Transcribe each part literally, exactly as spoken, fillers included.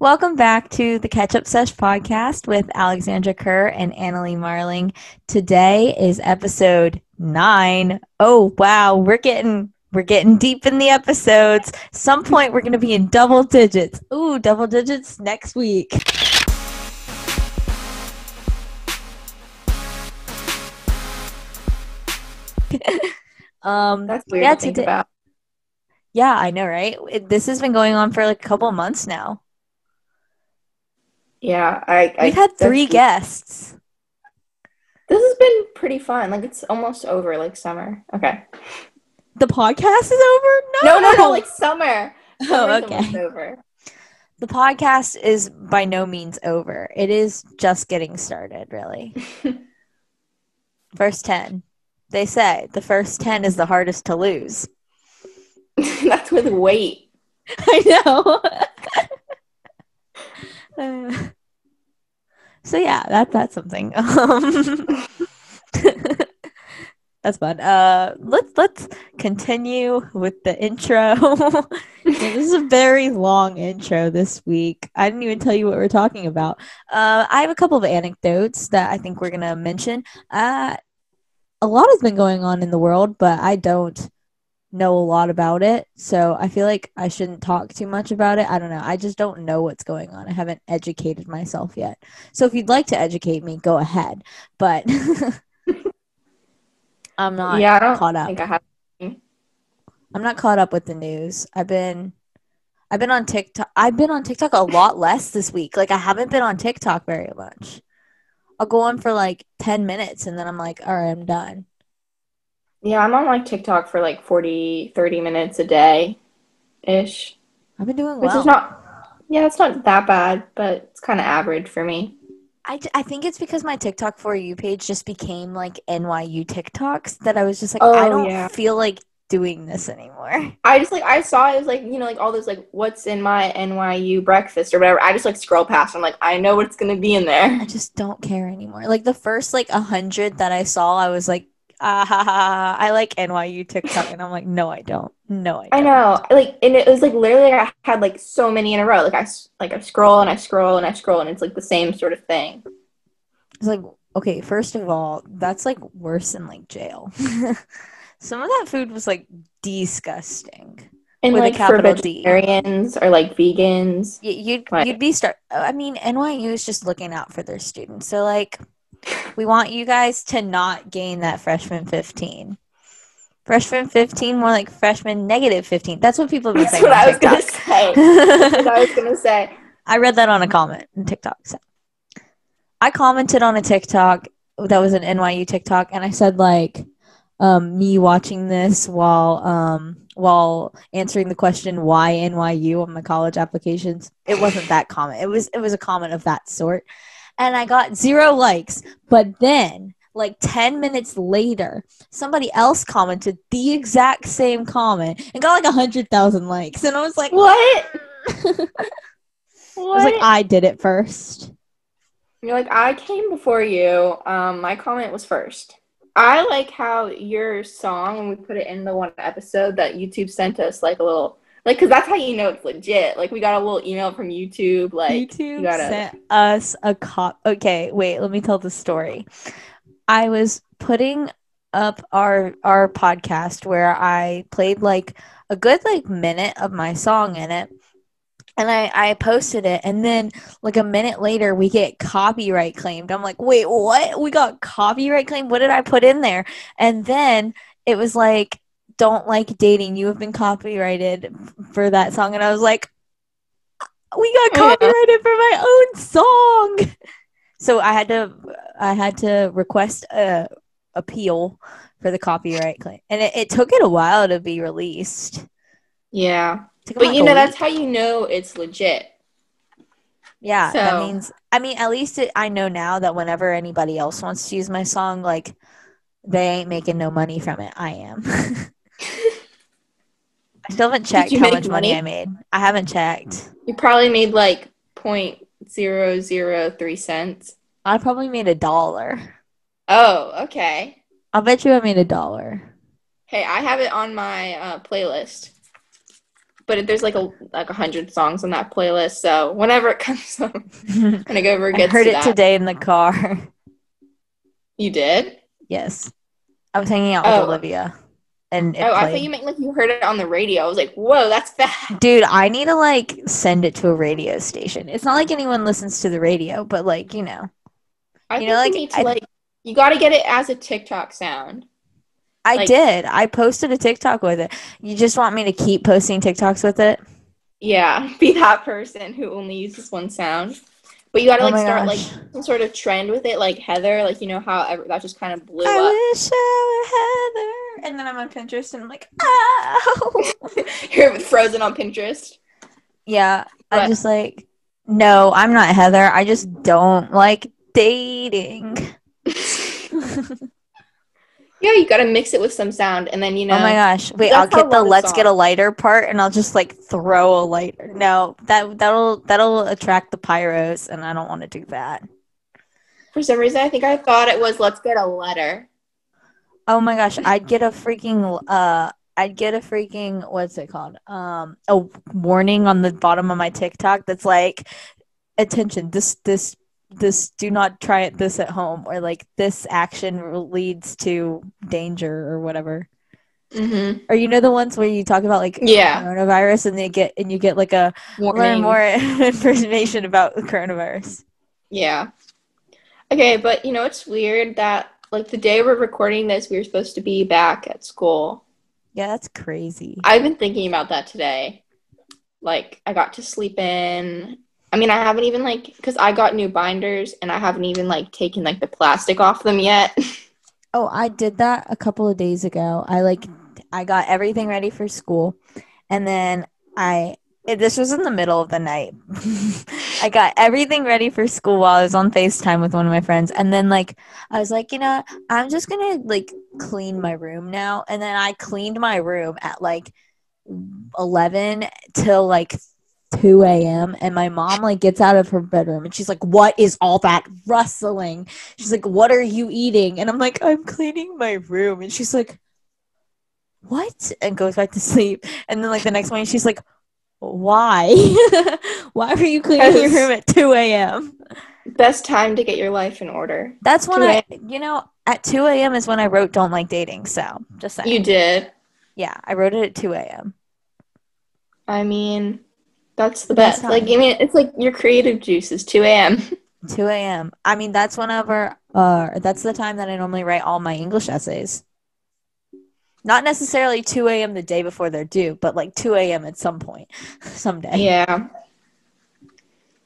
Welcome back to the Catch Up Sesh podcast with Alexandra Kerr and Annalie Marling. Today is episode nine. Oh, wow. We're getting we're getting deep in the episodes. Some point we're going to be in double digits. Ooh, double digits next week. um, That's weird yeah, to think today- about. Yeah, I know, right? It, this has been going on for like a couple months now. Yeah, I, I we've had three guests. This has been pretty fun. Like, it's almost over, like summer. Okay. The podcast is over? No, no, no, no like summer. Summer's oh, okay. Over. The podcast is by no means over. It is just getting started, really. First ten. They say the first ten is the hardest to lose. That's with weight. I know. Uh, so yeah, that that's something. Um, that's fun. Uh, let's let's continue with the intro. This is a very long intro this week. I didn't even tell you what we're talking about. Uh, I have a couple of anecdotes that I think we're gonna mention. Uh, a lot has been going on in the world, but I don't know a lot about it, so I feel like I shouldn't talk too much about it. I don't know. I just don't know what's going on. I haven't educated myself yet. So if you'd like to educate me, go ahead. But I'm not yeah, I don't caught up. Think I have I'm not caught up with the news. I've been I've been on TikTok. I've been on TikTok a lot less this week. Like, I haven't been on TikTok very much. I'll go on for like ten minutes and then I'm like, all right, I'm done. Yeah, I'm on, like, TikTok for, like, forty, thirty minutes a day-ish. I've been doing well. Which is not, yeah, it's not that bad, but it's kind of average for me. I, I think it's because my TikTok For You page just became, like, N Y U TikToks that I was just like, oh, I don't yeah. feel like doing this anymore. I just, like, I saw it as, like, you know, like, all those, like, what's in my N Y U breakfast or whatever. I just, like, scroll past. I'm like, I know what's going to be in there. I just don't care anymore. Like, the first, like, one hundred that I saw, I was like, Uh, I like N Y U TikTok, and I'm like, no, I don't. No, I don't. I know, like, and it was like literally, like, I had like so many in a row. Like, I like I scroll and I scroll and I scroll, and it's like the same sort of thing. It's like, okay, first of all, that's like worse than like jail. Some of that food was like disgusting. And with like a capital for vegetarians D. or like vegans, y- you'd like, you'd be start. I mean, N Y U is just looking out for their students, so like. We want you guys to not gain that freshman fifteen. Freshman fifteen, more like freshman negative fifteen. That's what people have been saying. That's what I was going to say. That's what I was going to say. I read that on a comment on TikTok. So. I commented on a TikTok that was an N Y U TikTok, and I said, like, um, me watching this while um, while answering the question, why N Y U on my college applications. It wasn't that comment. It was It was a comment of that sort. And I got zero likes, but then, like, ten minutes later, somebody else commented the exact same comment and got, like, one hundred thousand likes. And I was like, what? what? I was like, I did it first. You're like, I came before you. Um, my comment was first. I like how your song, when we put it in the one episode that YouTube sent us, like, a little... Like, because that's how you know it's legit. Like, we got a little email from YouTube. Like, YouTube you gotta... sent us a cop. Okay, wait, let me tell the story. I was putting up our our podcast where I played, like, a good, like, minute of my song in it. And I, I posted it. And then, like, a minute later, we get copyright claimed. I'm like, wait, what? We got copyright claimed? What did I put in there? And then it was like, don't like dating, you have been copyrighted for that song. And I was like, we got copyrighted yeah. for my own song. So I had to I had to request a appeal for the copyright claim. And it, it took it a while to be released. Yeah. But like, you know, that's how you know it's legit. Yeah. So. That means, I mean, at least it, I know now that whenever anybody else wants to use my song, like, they ain't making no money from it. I am. I still haven't checked how much money? money I made. I haven't checked. You probably made like zero point zero zero three cents. I probably made a dollar. Oh, okay. I'll bet you I made a dollar. Hey, I have it on my uh, playlist. but there's like a like a hundred songs on that playlist. So whenever it comes up, I'm gonna go over. Gets I heard to it that. today in the car. You did? Yes, I was hanging out oh. with Olivia. And oh, played. I thought you meant like you heard it on the radio. I was like, whoa, that's bad. Dude, I need to like send it to a radio station. It's not like anyone listens to the radio, but like, you know. I you know, like, you need to I, like you gotta get it as a TikTok sound. I like, did. I posted a TikTok with it. You just want me to keep posting TikToks with it? Yeah. Be that person who only uses one sound. But you gotta like oh start gosh. like some sort of trend with it, like Heather, like you know how ever, that just kind of blew I up. I wish I were Heather, and then I'm on Pinterest and I'm like, oh, you're frozen on Pinterest. Yeah, but I'm just like, no, I'm not Heather. I just don't like dating. Yeah, you gotta mix it with some sound, and then you know. Oh my gosh! Wait, I'll get the "Let's Get a Lighter" part, and I'll just like throw a lighter. No, that that'll that'll attract the pyros, and I don't want to do that. For some reason, I think I thought it was "Let's Get a Letter." Oh my gosh! I'd get a freaking uh, I'd get a freaking what's it called? Um, a warning on the bottom of my TikTok that's like, "Attention! This this." This do not try it this at home, or like this action leads to danger or whatever. Mm-hmm. Or you know the ones where you talk about like yeah. coronavirus, and they get and you get like a Warning. learn more information about the coronavirus. Yeah. Okay, but you know it's weird that like the day we're recording this, we were supposed to be back at school. Yeah, that's crazy. I've been thinking about that today. Like I got to sleep in. I mean, I haven't even, like, because I got new binders, and I haven't even, like, taken, like, the plastic off them yet. Oh, I did that a couple of days ago. I, like, I got everything ready for school, and then I, this was in the middle of the night. I got everything ready for school while I was on FaceTime with one of my friends, and then, like, I was like, you know, I'm just going to, like, clean my room now, and then I cleaned my room at, like, eleven till, like, two a.m. and my mom like gets out of her bedroom and she's like, what is all that rustling? She's like, what are you eating? And I'm like, I'm cleaning my room. And she's like, what? And goes back to sleep. And then like the next morning she's like, why why were you cleaning your room at two a.m.? Best time to get your life in order. That's when I you know at two a.m. is when I wrote Don't Like Dating. So just saying. You did? Yeah, I wrote it at two a.m. I mean, that's the best. That's like, I mean, it's like your creative juices, two a.m. two a.m. I mean, that's whenever, uh, that's the time that I normally write all my English essays. Not necessarily two a.m. the day before they're due, but like two a.m. at some point, someday. Yeah.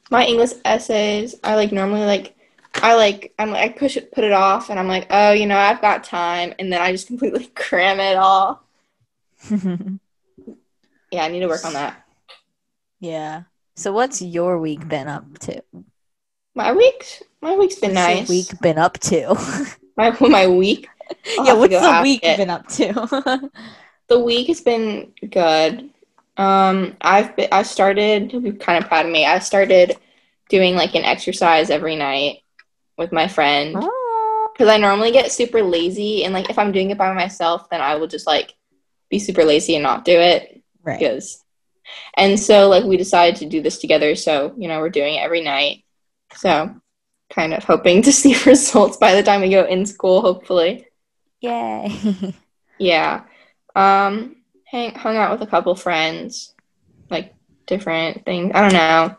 My English essays, I like normally like, I like, I'm like, I push it, put it off, and I'm like, oh, you know, I've got time. And then I just completely cram it all. Yeah, I need to work on that. Yeah. So what's your week been up to? My week? My week's been what's nice. What's your week been up to? my, my week? I'll yeah, what's the week it. been up to? The week has been good. Um, I've been, I started, you'll be kind of proud of me, I started doing like an exercise every night with my friend. Because oh. I normally get super lazy, and like if I'm doing it by myself, then I will just like be super lazy and not do it. Right. Because... And so, like, we decided to do this together, so, you know, we're doing it every night. So, kind of hoping to see results by the time we go in school, hopefully. Yay. Yeah. Um, hang- hung out with a couple friends, like, different things. I don't know.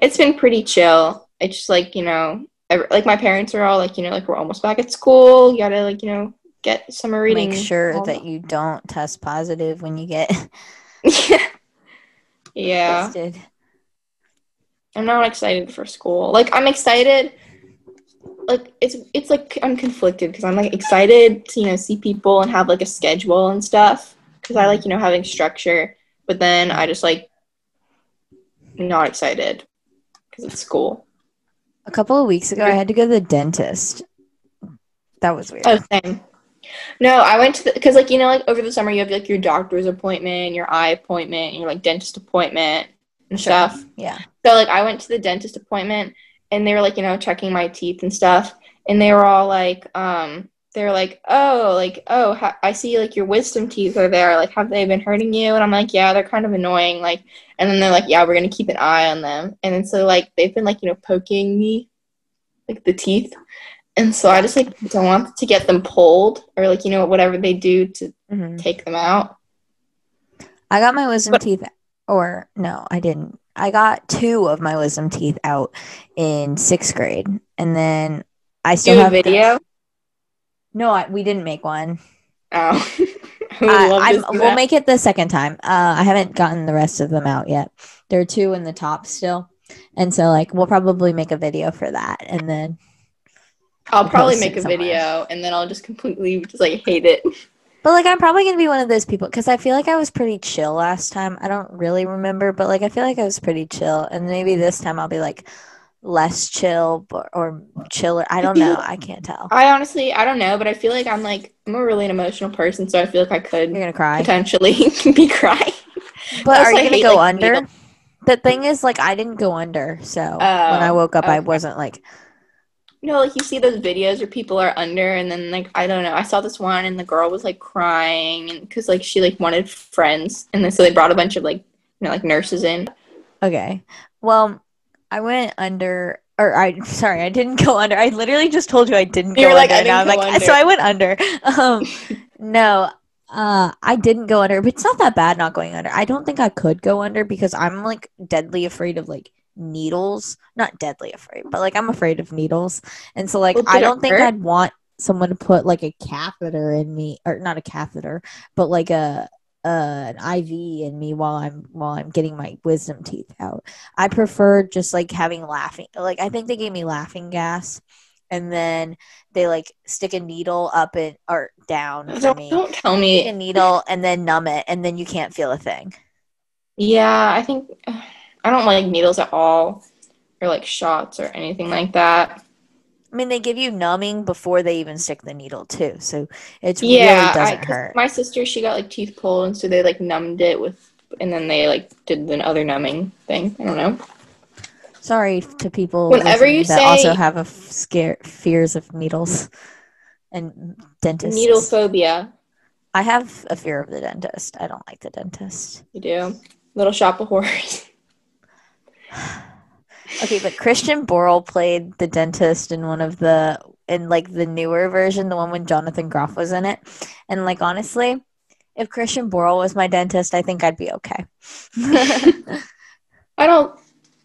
It's been pretty chill. It's just, like, you know, every- like, my parents are all, like, you know, like, we're almost back at school. You gotta, like, you know, get summer reading. Make sure that you don't test positive when you get... Yeah. Yeah, Twisted. I'm not excited for school. Like, I'm excited. Like, it's it's like I'm conflicted because I'm like excited to you know see people and have like a schedule and stuff because I like you know having structure. But then I just like not excited because it's school. A couple of weeks ago, I had to go to the dentist. That was weird. Oh, same. No, I went to because like you know like over the summer you have like your doctor's appointment, your eye appointment, and your like dentist appointment and sure. stuff. Yeah. So like I went to the dentist appointment and they were like you know checking my teeth and stuff, and they were all like um they're like, oh, like, oh, ha- I see, like, your wisdom teeth are there. Like, have they been hurting you? And I'm like, yeah, they're kind of annoying. Like, and then they're like, yeah, we're going to keep an eye on them. And then so, like, they've been, like, you know, poking me, like, the teeth. And so I just, like, don't want to get them pulled or, like, you know, whatever they do to mm-hmm. take them out. I got my wisdom but- teeth, or no, I didn't. I got two of my wisdom teeth out in sixth grade. And then I still do have a video. This- No, I, we didn't make one. Oh. I love I, I'm, we'll make it the second time. Uh, I haven't gotten the rest of them out yet. There are two in the top still. And so, like, we'll probably make a video for that. And then I'll we'll probably make a somewhere. video, and then I'll just completely just, like, hate it. But, like, I'm probably going to be one of those people, because I feel like I was pretty chill last time. I don't really remember, but, like, I feel like I was pretty chill. And maybe this time I'll be, like, less chill or, or chiller. I don't know. I can't tell. I honestly, I don't know, but I feel like I'm like, I'm a really an emotional person, so I feel like I could You're gonna cry. potentially be crying. But are you going to go like, under? Needle. The thing is, like, I didn't go under, so oh, when I woke up, okay. I wasn't like. You know, like, you see those videos where people are under, and then, like, I don't know. I saw this one, and the girl was, like, crying, and because, like, she, like, wanted friends, and then so they brought a bunch of, like, you know, like, nurses in. Okay. Well, I went under, or I, sorry, I didn't go under. I literally just told you I didn't You're go like, under. I didn't now go I'm like, under. So I went under. Um, no, uh, I didn't go under, but it's not that bad not going under. I don't think I could go under because I'm, like, deadly afraid of, like, needles. Not deadly afraid, but, like, I'm afraid of needles. And so, like, well, I don't think hurt? I'd want someone to put, like, a catheter in me, or not a catheter, but, like, a... Uh, an I V in me while I'm while I'm getting my wisdom teeth out. I prefer just like having laughing. Like I think they gave me laughing gas, and then they like stick a needle up and or down. Don't, me. don't tell me stick a needle and then numb it, and then you can't feel a thing. Yeah, I think I don't like needles at all, or like shots or anything like that. I mean, they give you numbing before they even stick the needle, too. So it's yeah, really doesn't I, hurt. My sister, she got, like, teeth pulled, and so they, like, numbed it with, and then they, like, did the other numbing thing. I don't know. Sorry to people Whenever you that say also have a f- scare fears of needles and dentists. Needle phobia. I have a fear of the dentist. I don't like the dentist. You do? Little shop of horrors. Okay, but Christian Borle played the dentist in one of the in like the newer version, the one when Jonathan Groff was in it. And like honestly, if Christian Borle was my dentist, I think I'd be okay. I don't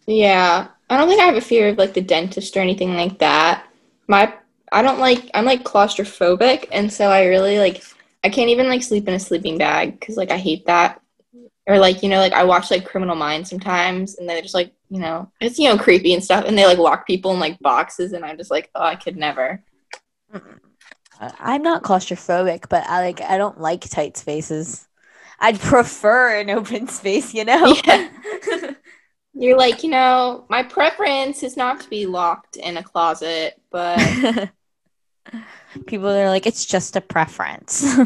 yeah. I don't think I have a fear of like the dentist or anything like that. My I don't like I'm like claustrophobic, and so I really like I can't even like sleep in a sleeping bag because like I hate that. Or, like, you know, like, I watch, like, Criminal Minds sometimes, and they're just, like, you know, it's, you know, creepy and stuff, and they, like, lock people in, like, boxes, and I'm just, like, oh, I could never. I'm not claustrophobic, but I, like, I don't like tight spaces. I'd prefer an open space, you know? Yeah. You're, like, you know, my preference is not to be locked in a closet, but. People are, like, it's just a preference.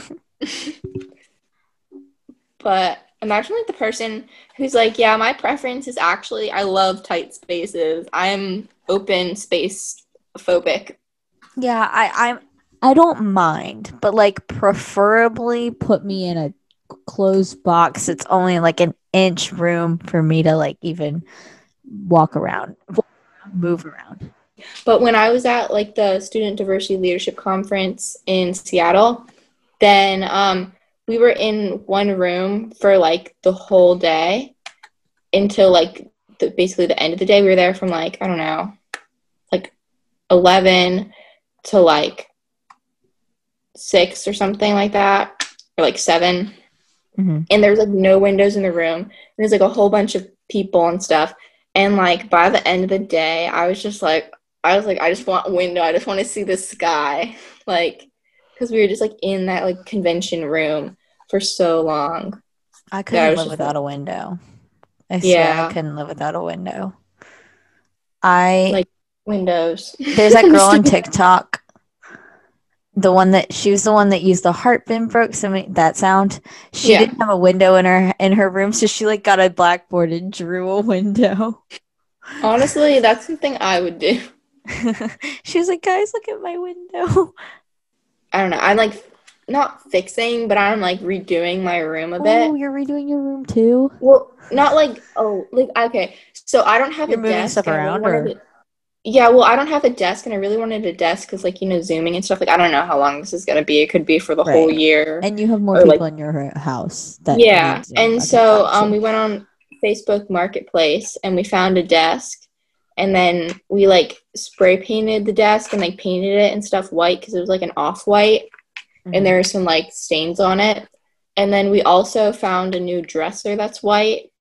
But. Imagine, like, the person who's like, yeah, my preference is actually, I love tight spaces. I'm open space phobic. Yeah, I I'm, I don't mind, but, like, preferably put me in a closed box. It's only, like, an inch room for me to, like, even walk around, move around. But when I was at, like, the Student Diversity Leadership Conference in Seattle, then um. we were in one room for, like, the whole day until, like, the, basically the end of the day. We were there from, like, I don't know, like, eleven to, like, six or something like that, or, like, seven. Mm-hmm. And there was, like, no windows in the room. And there's, like, a whole bunch of people and stuff. And, like, by the end of the day, I was just, like, I was, like, I just want a window. I just want to see the sky. Like, because we were just, like, in that, like, convention room for so long. I couldn't live just, without like, a window. I swear yeah. I couldn't live without a window. I... Like, windows. There's that girl on TikTok. The one that... She was the one that used the heart bin broke. Somebody, that sound. She yeah. didn't have a window in her in her room, so she, like, got a blackboard and drew a window. Honestly, that's the thing I would do. She was like, guys, look at my window. I don't know. I'm like not fixing, but I'm like redoing my room a bit. Oh, you're redoing your room too? Well, not like oh, like okay. So I don't have you're a moving desk stuff around. Really or? Yeah, well, I don't have a desk, and I really wanted a desk because, like, you know, Zooming and stuff. Like, I don't know how long this is gonna be. It could be for the right. whole year. And you have more or, people like, in your house. That yeah, and so um, we went on Facebook Marketplace and we found a desk. And then we, like, spray painted the desk and, like, painted it and stuff white because it was, like, an off-white. Mm-hmm. And there were some, like, stains on it. And then we also found a new dresser that's white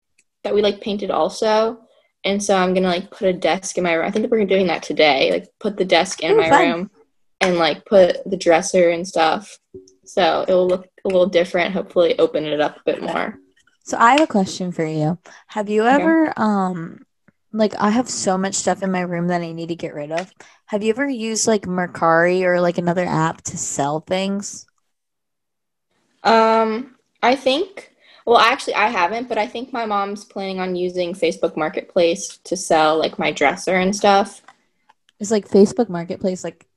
that we, like, painted also. And so I'm going to, like, put a desk in my room. I think we're doing that today. Like, put the desk in oh, my fun. room and, like, put the dresser and stuff. So it will look a little different. Hopefully open it up a bit more. So I have a question for you. Have you ever – um? Like, I have so much stuff in my room that I need to get rid of. Have you ever used, like, Mercari or, like, another app to sell things? Um, I think – well, actually, I haven't, but I think my mom's planning on using Facebook Marketplace to sell, like, my dresser and stuff. Is, like, Facebook Marketplace, like,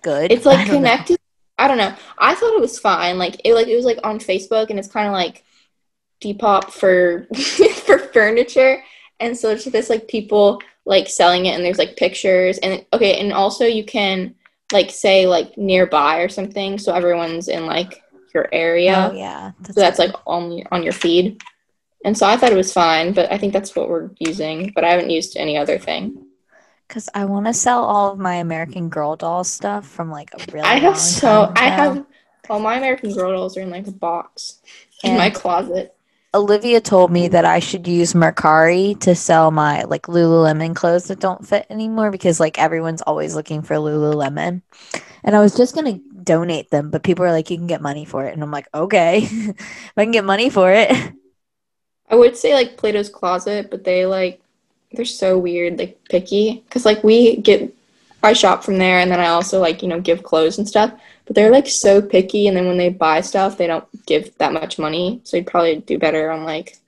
good? It's, like, I connected – I don't know. I thought it was fine. Like, it, like, it was, like, on Facebook, and it's kind of, like, Depop for for furniture. And so there's this, like, people, like, selling it, and there's, like, pictures. And, okay, and also you can, like, say, like, nearby or something, so everyone's in, like, your area. Oh, yeah. That's so that's, like, on, on your feed. And so I thought it was fine, but I think that's what we're using. But I haven't used any other thing. Because I want to sell all of my American Girl doll stuff from, like, a really I have long so – I now. have – all my American Girl dolls are in, like, a box and in my closet. Olivia told me that I should use Mercari to sell my, like, Lululemon clothes that don't fit anymore because, like, everyone's always looking for Lululemon. And I was just going to donate them, but people are like, you can get money for it. And I'm like, okay, if I can get money for it. I would say, like, Plato's Closet, but they, like, they're so weird, like, picky. Because, like, we get, I shop from there, and then I also, like, you know, give clothes and stuff. But they're, like, so picky, and then when they buy stuff, they don't give that much money. So you'd probably do better on, like,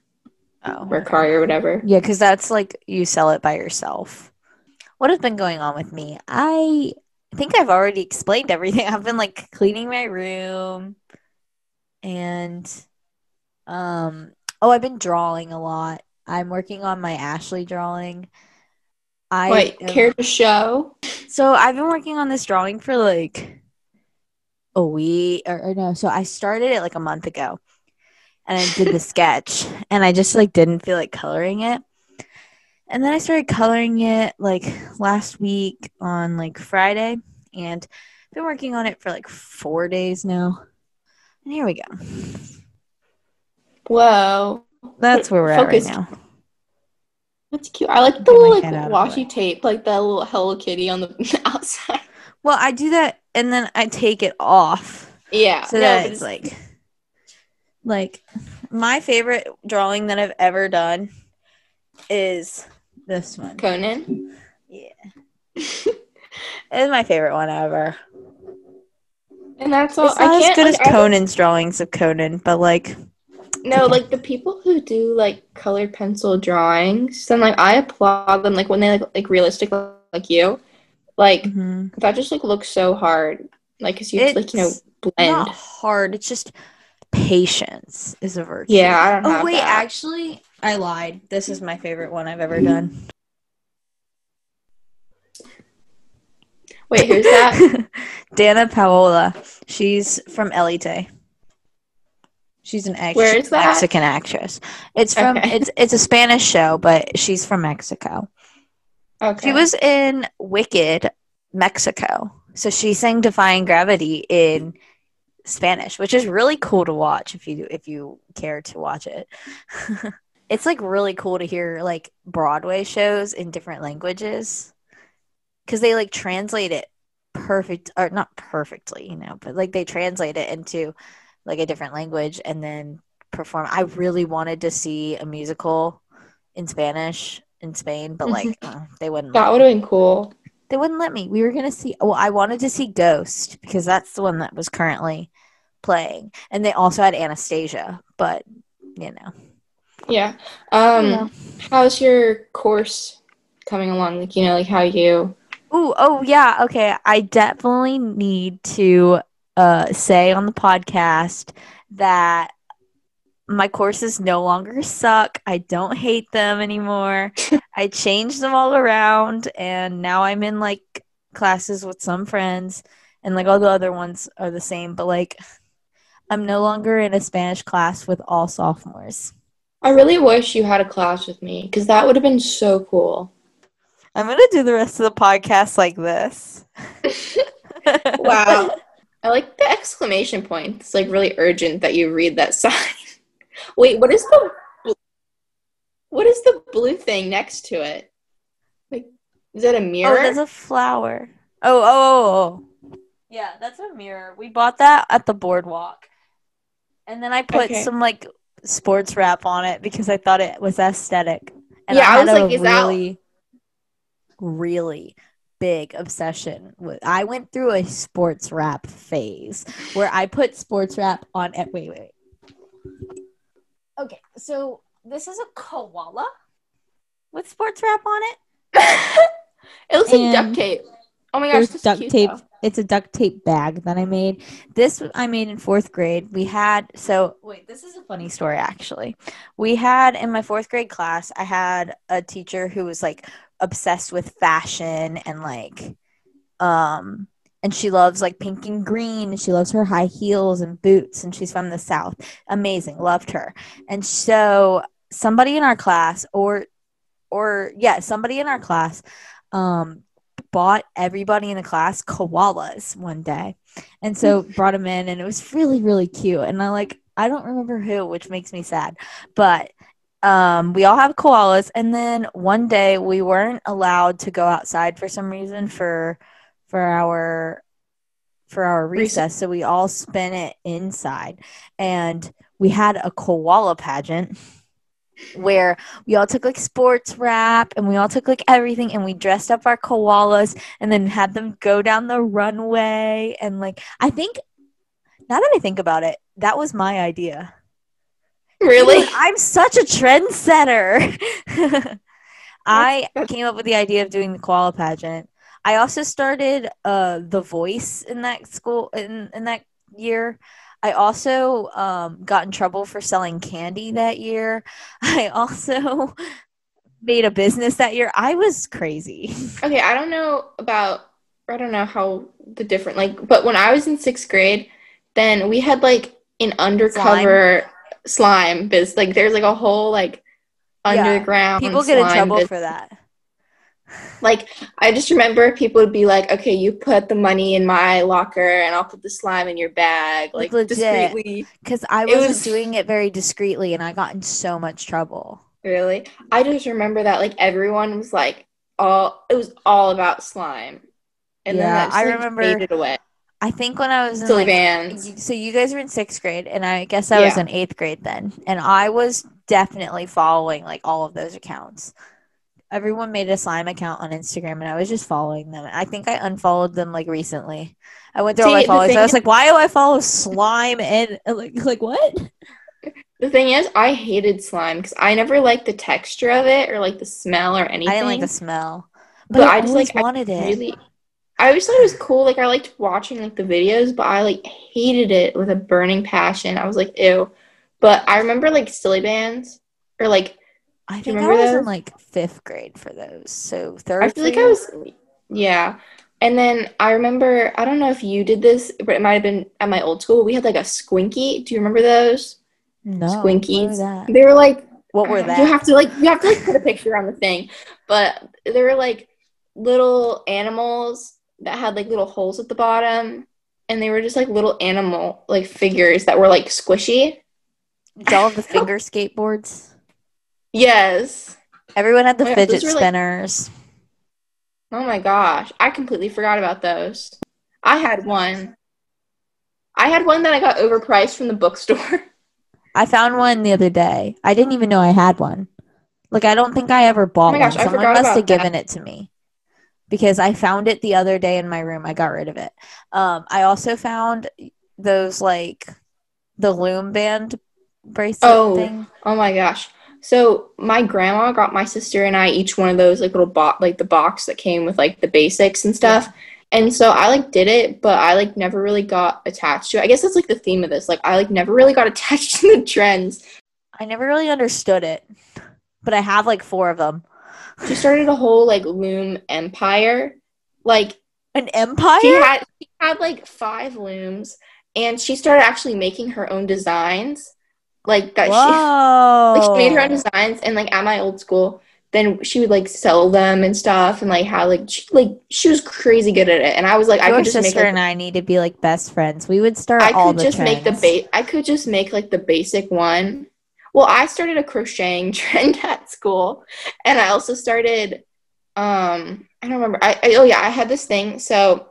oh, Mercari or whatever. Yeah, because that's, like, you sell it by yourself. What has been going on with me? I think I've already explained everything. I've been, like, cleaning my room. And, um, oh, I've been drawing a lot. I'm working on my Ashley drawing. I Wait, am... care to show? So I've been working on this drawing for, like... a week or, or no so I started it like a month ago and I did the sketch and I just like didn't feel like coloring it, and then I started coloring it like last week on like Friday, and I've been working on it for like four days now, and here we go. Whoa, that's where we're Focused. at right now. That's cute. I like the little like washi tape, like that little Hello Kitty on the outside. Well, I do that, and then I take it off. Yeah. So no, that it's like, like, my favorite drawing that I've ever done is this one. Conan? Yeah. It's my favorite one ever. And that's all. It's not I can't, as good like, as Conan's I, drawings of Conan, but, like. No, like, the people who do, like, colored pencil drawings, then, like, I applaud them, like, when they, like, like realistic, like you. Like, mm-hmm. that just, like, looks so hard. Like, because you, it's like, you know, blend. Not hard. It's just patience is a virtue. Yeah, I don't know. Oh, wait, that. actually, I lied. This is my favorite one I've ever done. Wait, who's that? Danna Paola. She's from Elite. She's an ex- Where is that? Mexican actress. It's from okay. it's it's a Spanish show, but she's from Mexico. Okay. She was in Wicked, Mexico. So she sang Defying Gravity in Spanish, which is really cool to watch if you if you care to watch it. It's like really cool to hear like Broadway shows in different languages because they like translate it perfect or not perfectly, you know, but like they translate it into like a different language and then perform. I really wanted to see a musical in Spanish. In Spain, but like uh, they wouldn't. That would have been cool. They wouldn't let me. We were gonna see. Well, I wanted to see Ghost because that's the one that was currently playing, and they also had Anastasia. But you know, yeah. Um, yeah. How's your course coming along? Like you know, like how you Ooh, oh, yeah. Okay. I definitely need to uh, say on the podcast that my courses no longer suck. I don't hate them anymore. I changed them all around, and now I'm in, like, classes with some friends, and, like, all the other ones are the same, but, like, I'm no longer in a Spanish class with all sophomores. I really wish you had a class with me, because that would have been so cool. I'm going to do the rest of the podcast like this. Wow. I like the exclamation point. It's, like, really urgent that you read that sign. Wait, what is the what is the blue thing next to it? Like, is that a mirror? Oh, that's a flower. Oh, oh, oh, oh. Yeah, that's a mirror. We bought that at the boardwalk. And then I put okay. some, like, sports wrap on it because I thought it was aesthetic. And yeah, I, I was like, is really, that really big obsession with I went through a sports wrap phase where I put sports wrap on wait, wait, wait. Okay, so this is a koala with sports wrap on it. It looks and like duct tape. Oh my gosh, this duct is cute, tape. Though. It's a duct tape bag that I made. This I made in fourth grade. We had so wait, this is a funny story actually. We had in my fourth grade class, I had a teacher who was like obsessed with fashion and like, um. And she loves, like, pink and green. And she loves her high heels and boots. And she's from the South. Amazing. Loved her. And so somebody in our class or, or yeah, somebody in our class um, bought everybody in the class koalas one day. And so brought them in. And it was really, really cute. And I, like, I don't remember who, which makes me sad. But um, we all have koalas. And then one day we weren't allowed to go outside for some reason for – for our for our recess, so we all spent it inside, and we had a koala pageant where we all took like sports wrap and we all took like everything, and we dressed up our koalas and then had them go down the runway. And like, I think now that I think about it, that was my idea. Really? Dude, I'm such a trendsetter. I came up with the idea of doing the koala pageant. I also started uh, The Voice in that school in, in that year. I also um, got in trouble for selling candy that year. I also made a business that year. I was crazy. Okay, I don't know about I don't know how the different like, but when I was in sixth grade, then we had like an undercover slime, slime business. Like there's like a whole like underground. Yeah, people get in trouble business. For that. Like, I just remember people would be like, okay, you put the money in my locker and I'll put the slime in your bag. Like, like discreetly. Because I wasn't it was... doing it very discreetly and I got in so much trouble. Really? I just remember that, like, everyone was, like, all – it was all about slime. And yeah, then that just, I like, remember, faded away. I think when I was in, like, bands. So you guys were in sixth grade and I guess I yeah. was in eighth grade then. And I was definitely following, like, all of those accounts. Everyone made a slime account on Instagram, and I was just following them. I think I unfollowed them, like, recently. I went through See, all my followers. I was like, why do I follow slime and, like, like what? The thing is, I hated slime because I never liked the texture of it or, like, the smell or anything. I didn't like the smell. But, but I, I just, like, wanted I really, it. I always thought it was cool. Like, I liked watching, like, the videos, but I, like, hated it with a burning passion. I was like, ew. But I remember, like, silly bands or, like, I think I was those? in, like, fifth grade for those, so third I feel grade? like I was, yeah. And then I remember, I don't know if you did this, but it might have been at my old school. We had, like, a squinky. Do you remember those? No. Squinkies. They were, like. What were that? You have to, like, you have to, like, put a picture on the thing. But they were, like, little animals that had, like, little holes at the bottom. And they were just, like, little animal, like, figures that were, like, squishy. It's all of the finger skateboards. Yes. Everyone had the yeah, fidget spinners. Like, oh my gosh. I completely forgot about those. I had one. I had one that I got overpriced from the bookstore. I found one the other day. I didn't even know I had one. Like, I don't think I ever bought oh my gosh, one. Someone I forgot must about have that. given it to me. Because I found it the other day in my room. I got rid of it. Um, I also found those, like, the loom band bracelet oh, thing. Oh my gosh. So my grandma got my sister and I each one of those like little bot like the box that came with like the basics and stuff. And so I like did it, but I like never really got attached to it. I guess that's like the theme of this. Like I like never really got attached to the trends. I never really understood it, but I have like four of them. She started a whole like loom empire. Like an empire? She had she had like five looms, and she started actually making her own designs. Like that Whoa. she like she made her own designs, and like at my old school, then she would like sell them and stuff, and like how like she, like she was crazy good at it. And I was like, Your I could just sister make, like, and I need to be like best friends. We would start. I all could the just trends. make the ba- I could just make like the basic one. Well, I started a crocheting trend at school, and I also started, um, I don't remember. I, I, oh, yeah, I had this thing. So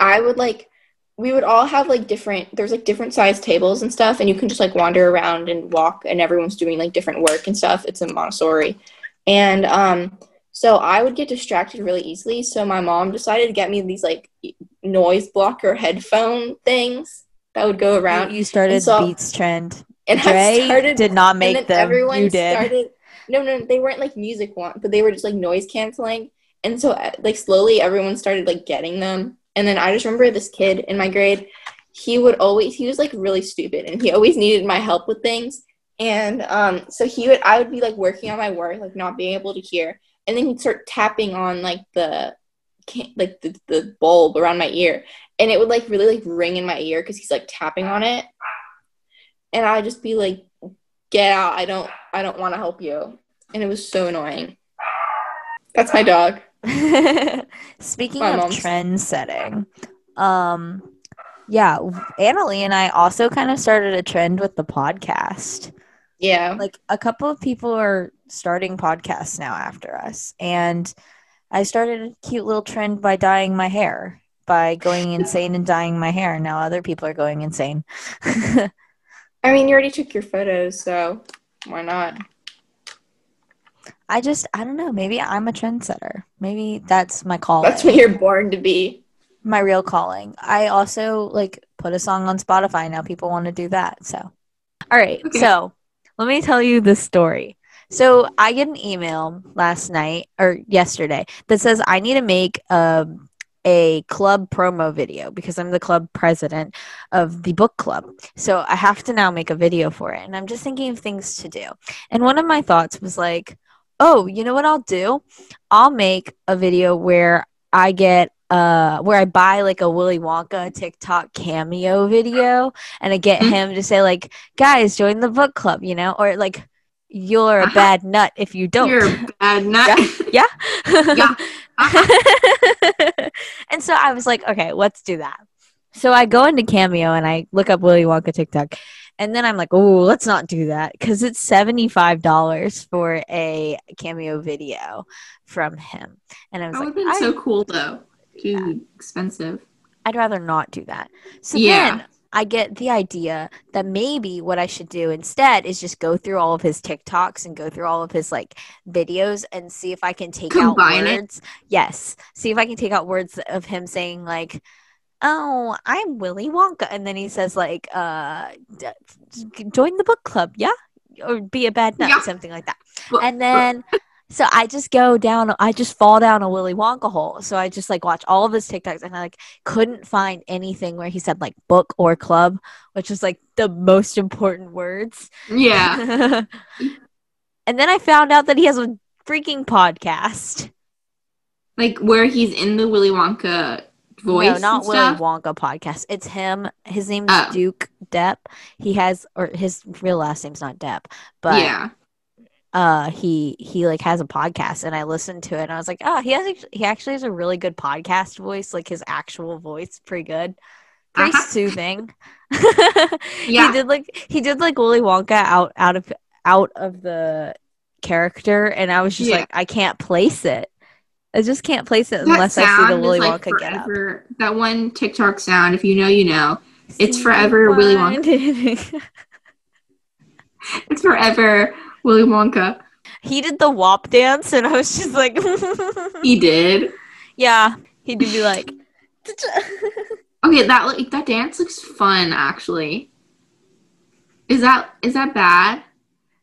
I would, like, we would all have, like, different, there's, like, different size tables and stuff, and you can just, like, wander around and walk, and everyone's doing, like, different work and stuff. It's in Montessori. And um, so I would get distracted really easily, so my mom decided to get me these, like, noise blocker headphone things that would go around. You, you started so, Beats trend. And Dre I started, did not make and then them. Everyone you did. Started, no, no, they weren't like music one, but they were just like noise canceling. And so, like slowly, everyone started like getting them. And then I just remember this kid in my grade. He would always. He was like really stupid, and he always needed my help with things. And um, so he would. I would be like working on my work, like not being able to hear, and then he'd start tapping on like the, like the the bulb around my ear, and it would like really like ring in my ear because he's like tapping on it. And I'd just be like, get out. I don't I don't want to help you. And it was so annoying. That's my dog. Speaking my of mom's. trend setting, um, yeah, Annalie and I also kind of started a trend with the podcast. Yeah. Like a couple of people are starting podcasts now after us. And I started a cute little trend by dyeing my hair, by going insane and dyeing my hair. Now other people are going insane. I mean, you already took your photos, so why not? I just, I don't know. Maybe I'm a trendsetter. Maybe that's my calling. That's what you're born to be. My real calling. I also, like, put a song on Spotify. Now people want to do that, so. All right, okay. So let me tell you the story. So I get an email last night, or yesterday, that says I need to make a, a club promo video because I'm the club president of the book club. So I have to now make a video for it. And I'm just thinking of things to do. And one of my thoughts was like, oh, you know what I'll do? I'll make a video where I get uh where I buy like a Willy Wonka TikTok Cameo video and I get him to say like, guys, join the book club, you know, or like, you're a uh-huh. bad nut if you don't. You're a bad nut. Yeah. Yeah. Yeah. Uh-huh. And so I was like, okay, let's do that. So I go into Cameo and I look up Willy Wonka TikTok. And then I'm like, oh, let's not do that because it's seventy-five dollars for a Cameo video from him. And I was that like, that would have been so cool, though. Too expensive. I'd rather not do that. So yeah. then I get the idea that maybe what I should do instead is just go through all of his TikToks and go through all of his like videos and see if I can take Combine out words. It. Yes. See if I can take out words of him saying like, oh, I'm Willy Wonka. And then he says like, uh, d- join the book club. Yeah. Or be a bad nut. Yeah. Something like that. And then so I just go down, I just fall down a Willy Wonka hole. So I just like watch all of his TikToks and I like couldn't find anything where he said like book or club, which was like the most important words. Yeah. And then I found out that he has a freaking podcast. Like where he's in the Willy Wonka voice. No, not Willy Wonka podcast. It's him. His name's oh. Duke Depp. He has, or his real last name's not Depp, but yeah. Uh, he he like has a podcast, and I listened to it, and I was like, oh, he has he actually has a really good podcast voice, like his actual voice, pretty good, pretty uh-huh. soothing. Yeah, he did like he did like Willy Wonka out out of out of the character, and I was just yeah. like, I can't place it. I just can't place it that unless I see the Willy like Wonka get up. That one TikTok sound, if you know, you know, see it's forever one. Willy Wonka. It's forever. Willy Wonka. He did the W A P dance, and I was just like... He did? Yeah. He did be like... Okay, that like, that dance looks fun, actually. Is that is that bad?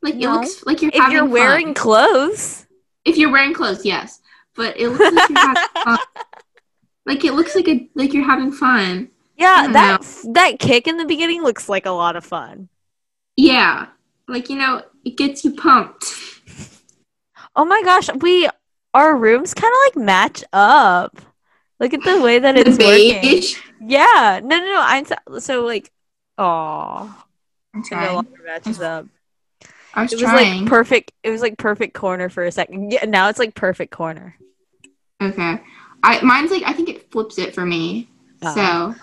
Like no. It looks like you're if having you're fun. Wearing clothes. If you're wearing clothes, yes. But it looks like you're having fun. Like it looks like a like you're having fun. Yeah, that that kick in the beginning looks like a lot of fun. Yeah. Like, you know, it gets you pumped. Oh my gosh, we our rooms kind of like match up. Look at the way that the it's beige. Working. Yeah. No, no, no. I'm so, so like, oh. I'm trying. It no longer matches up. I was it was trying. Like perfect. It was like perfect corner for a second. Yeah, now it's like perfect corner. Okay, I mine's like I think it flips it for me. Uh-huh. So,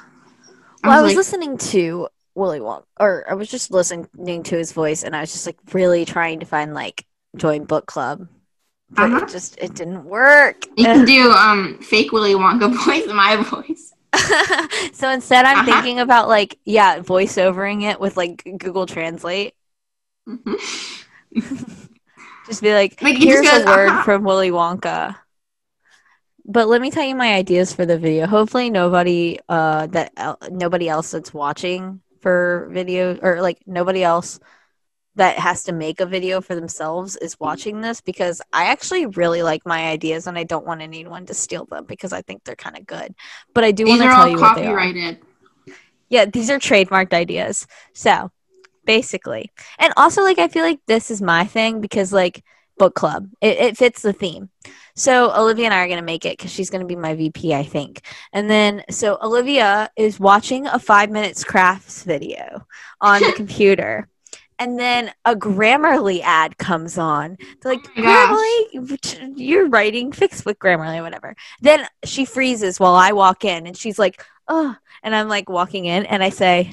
I well, was I was like, listening to Willy Wonka, or I was just listening to his voice, and I was just like really trying to find like join book club, but uh-huh. it just it didn't work. You can do um fake Willy Wonka voice, my voice. So instead, I'm uh-huh. thinking about like yeah, voiceovering it with like Google Translate. Mm-hmm. Just be like, like here's goes, a word uh-huh. from Willy Wonka. But let me tell you my ideas for the video. Hopefully nobody uh that el- nobody else that's watching for video, or like nobody else that has to make a video for themselves is watching this, because I actually really like my ideas and I don't want anyone to steal them because I think they're kind of good. But I do want to tell you what they are. These are all copyrighted. Yeah, these are trademarked ideas. So basically. And also, like, I feel like this is my thing because, like, book club. It, it fits the theme. So Olivia and I are going to make it because she's going to be my V P, I think. And then, so Olivia is watching a five minutes crafts video on the computer. And then a Grammarly ad comes on. They're like, oh Grammarly, you're writing, fix with Grammarly or whatever. Then she freezes while I walk in and she's like, oh. And I'm, like, walking in and I say,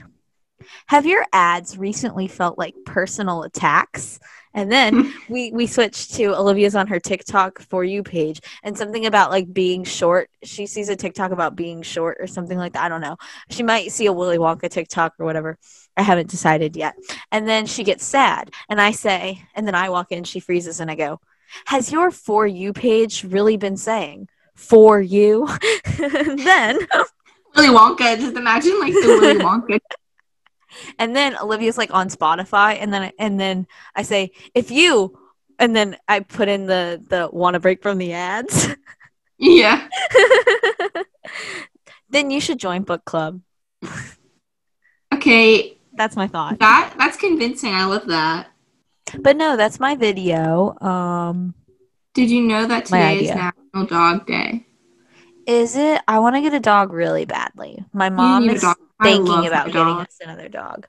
have your ads recently felt like personal attacks? And then we, we switched to Olivia's on her TikTok For You page and something about like being short. She sees a TikTok about being short or something like that. I don't know. She might see a Willy Wonka TikTok or whatever. I haven't decided yet. And then she gets sad and I say, and then I walk in, she freezes and I go, has your For You page really been saying for you? Then Willy Wonka, just imagine like the Willy Wonka. And then Olivia's like on Spotify, and then and then I say, if you, and then I put in the the want to break from the ads. Yeah. Then you should join book club. Okay, that's my thought. That that's convincing. I love that. But no, that's my video. Um, did you know that today is National Dog Day? Is it? I want to get a dog really badly. My mom is thinking about getting us another dog.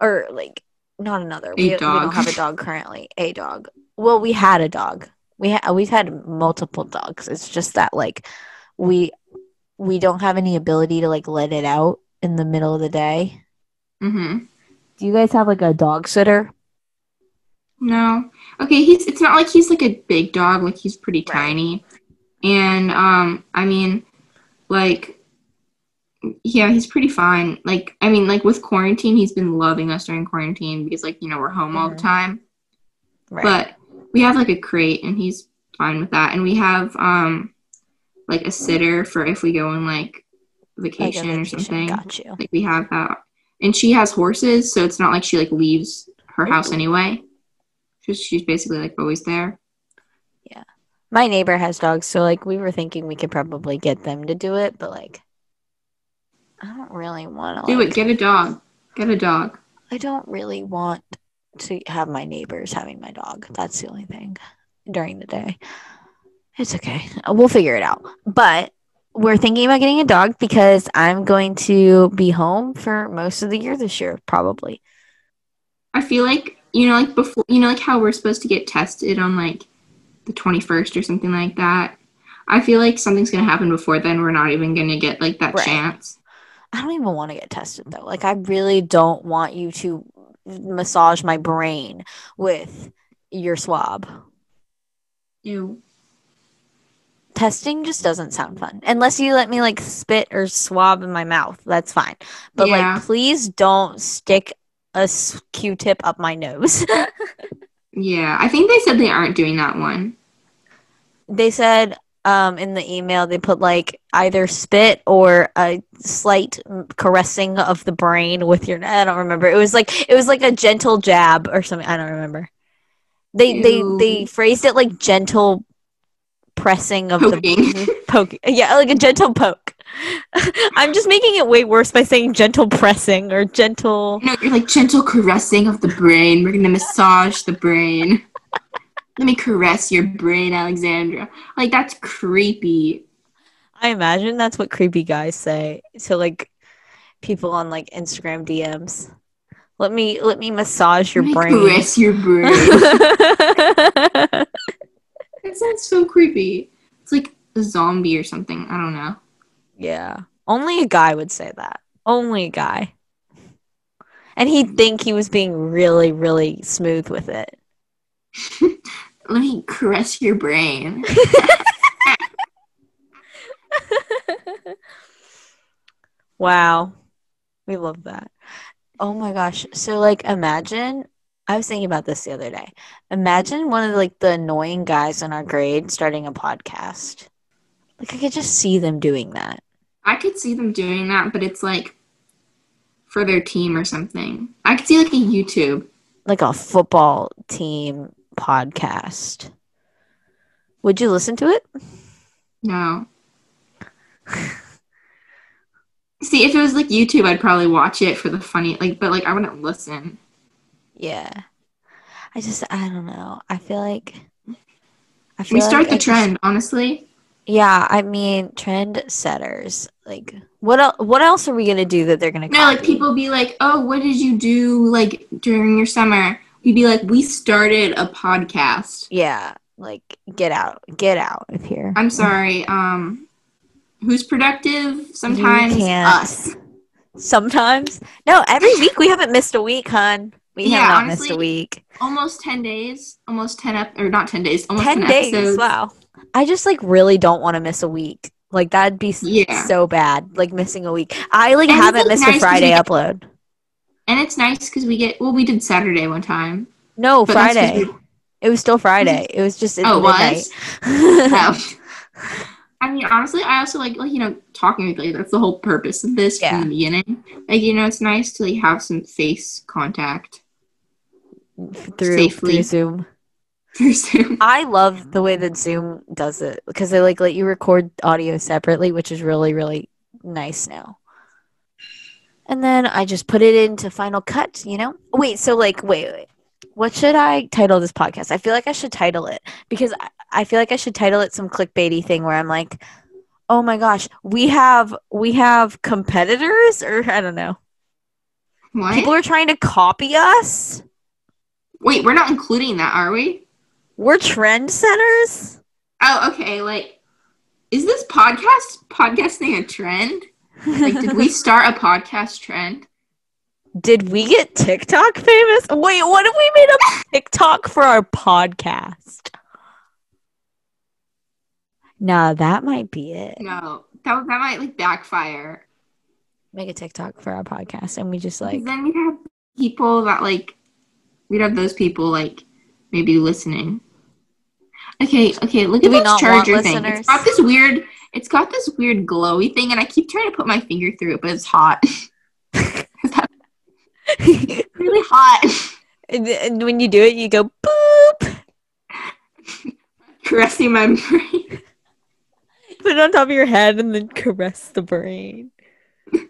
Or, like, not another. We, we don't have a dog currently. A dog. Well, we had a dog. We ha- we've had multiple dogs. It's just that, like, we we don't have any ability to, like, let it out in the middle of the day. Mm-hmm. Do you guys have, like, a dog sitter? No. Okay, he's. It's not like he's, like, a big dog. Like, he's pretty right. tiny. And, um, I mean, like... yeah, he's pretty fine. Like, I mean, like, with quarantine, he's been loving us during quarantine because, like, you know, we're home mm-hmm. all the time. Right. But we have, like, a crate, and he's fine with that. And we have, um, like, a sitter for if we go on, like, vacation, like vacation or something. Got you. Like, we have that. And she has horses, so it's not like she, like, leaves her house Ooh. Anyway. She's, she's basically, like, always there. Yeah. My neighbor has dogs, so, like, we were thinking we could probably get them to do it, but, like, I don't really want to. Do like, it. Get a dog. Get a dog. I don't really want to have my neighbors having my dog. That's the only thing during the day. It's okay. We'll figure it out. But we're thinking about getting a dog because I'm going to be home for most of the year this year, probably. I feel like, you know, like before, you know, like how we're supposed to get tested on like the twenty-first or something like that. I feel like something's going to happen before then. We're not even going to get like that right. chance. I don't even want to get tested, though. Like, I really don't want you to massage my brain with your swab. Ew. Testing just doesn't sound fun. Unless you let me, like, spit or swab in my mouth. That's fine. But, yeah. like, please don't stick a Q-tip up my nose. Yeah. I think they said they aren't doing that one. They said... Um, in the email, they put, like, either spit or a slight caressing of the brain with your... I don't remember. It was, like, it was like a gentle jab or something. I don't remember. They they, they phrased it like gentle pressing of Poking. the poke. Yeah, like a gentle poke. I'm just making it way worse by saying gentle pressing or gentle. No, you're like gentle caressing of the brain. We're gonna massage the brain. Let me caress your brain, Alexandra. Like, that's creepy. I imagine that's what creepy guys say to like people on like Instagram D Ms. Let me let me massage your let me brain. Caress your brain. That sounds so creepy. It's like a zombie or something. I don't know. Yeah, only a guy would say that. Only a guy, and he'd think he was being really, really smooth with it. Let me caress your brain. Wow, we love that. Oh my gosh. So like, imagine, I was thinking about this the other day, imagine one of like the annoying guys in our grade starting a podcast. Like, I could just see them doing that. I could see them doing that, but it's like for their team or something. I could see like a YouTube, like a football team podcast. Would you listen to it? No. See, if it was like YouTube, I'd probably watch it for the funny, like, but like I wouldn't listen. Yeah, I just, I don't know. I feel like I feel we start like the I trend, just, honestly. Yeah, I mean, trend setters. Like, what else? What else are we gonna do that they're gonna? No, copy? Like people be like, "Oh, what did you do like during your summer?" We'd be like, "We started a podcast." Yeah, like get out, get out of here. I'm sorry. Um. Who's productive? Sometimes us. Sometimes? No, every week. We haven't missed a week, hon. We yeah, have not honestly, missed a week. Almost ten days. Almost ten up, ep- or not ten days. Almost ten, ten days. Episodes. Wow. I just like really don't want to miss a week. Like that'd be yeah. so bad. Like missing a week. I like and haven't it's, like, missed nice a Friday get, upload. And it's nice because we get. Well, we did Saturday one time. No, Friday. We, it was still Friday. It was just. Oh, midnight. Was. Oh. I mean, honestly, I also like, like you know, talking with you. Like, that's the whole purpose of this yeah. from the beginning. Like, you know, it's nice to like have some face contact through, safely. through Zoom. Through Zoom. I love the way that Zoom does it because they like let you record audio separately, which is really, really nice now. And then I just put it into Final Cut, you know? Wait, so like, wait, wait. What should I title this podcast? I feel like I should title it because I, I feel like I should title it some clickbaity thing where I'm like, "Oh my gosh, we have we have competitors," or I don't know. What? People are trying to copy us. Wait, we're not including that, are we? We're trendsetters. Oh, okay. Like, is this podcast podcasting a trend? Like, did we start a podcast trend? Did we get TikTok famous? Wait, what if we made a TikTok for our podcast? No, that might be it. No, that, that might like backfire. Make a TikTok for our podcast, and we just like then we'd have people that like we'd have those people like maybe listening. Okay, okay. Look at this charger thing. It's got this weird. It's got this weird glowy thing, and I keep trying to put my finger through it, but it's hot. Really hot. And, and when you do it, you go boop. Caressing my brain. Put it on top of your head and then caress the brain. This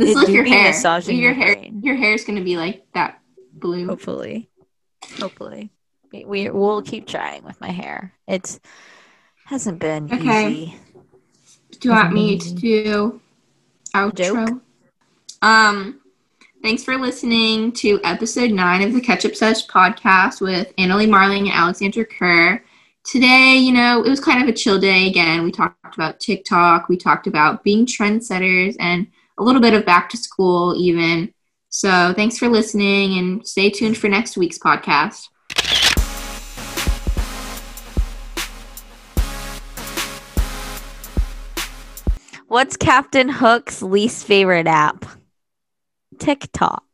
is like your hair. Your hair. Your hair is gonna be like that blue. Hopefully, hopefully, we, we will keep trying with my hair. It hasn't been okay. easy. Do you want me to do outro? Joke? Um, thanks for listening to episode nine of the Catch Up Sesh podcast with Annalie Marling and Alexandra Kerr. Today, you know, it was kind of a chill day again. We talked about TikTok, we talked about being trendsetters, and a little bit of back to school even. So thanks for listening, and stay tuned for next week's podcast. What's Captain Hook's least favorite app? TikTok.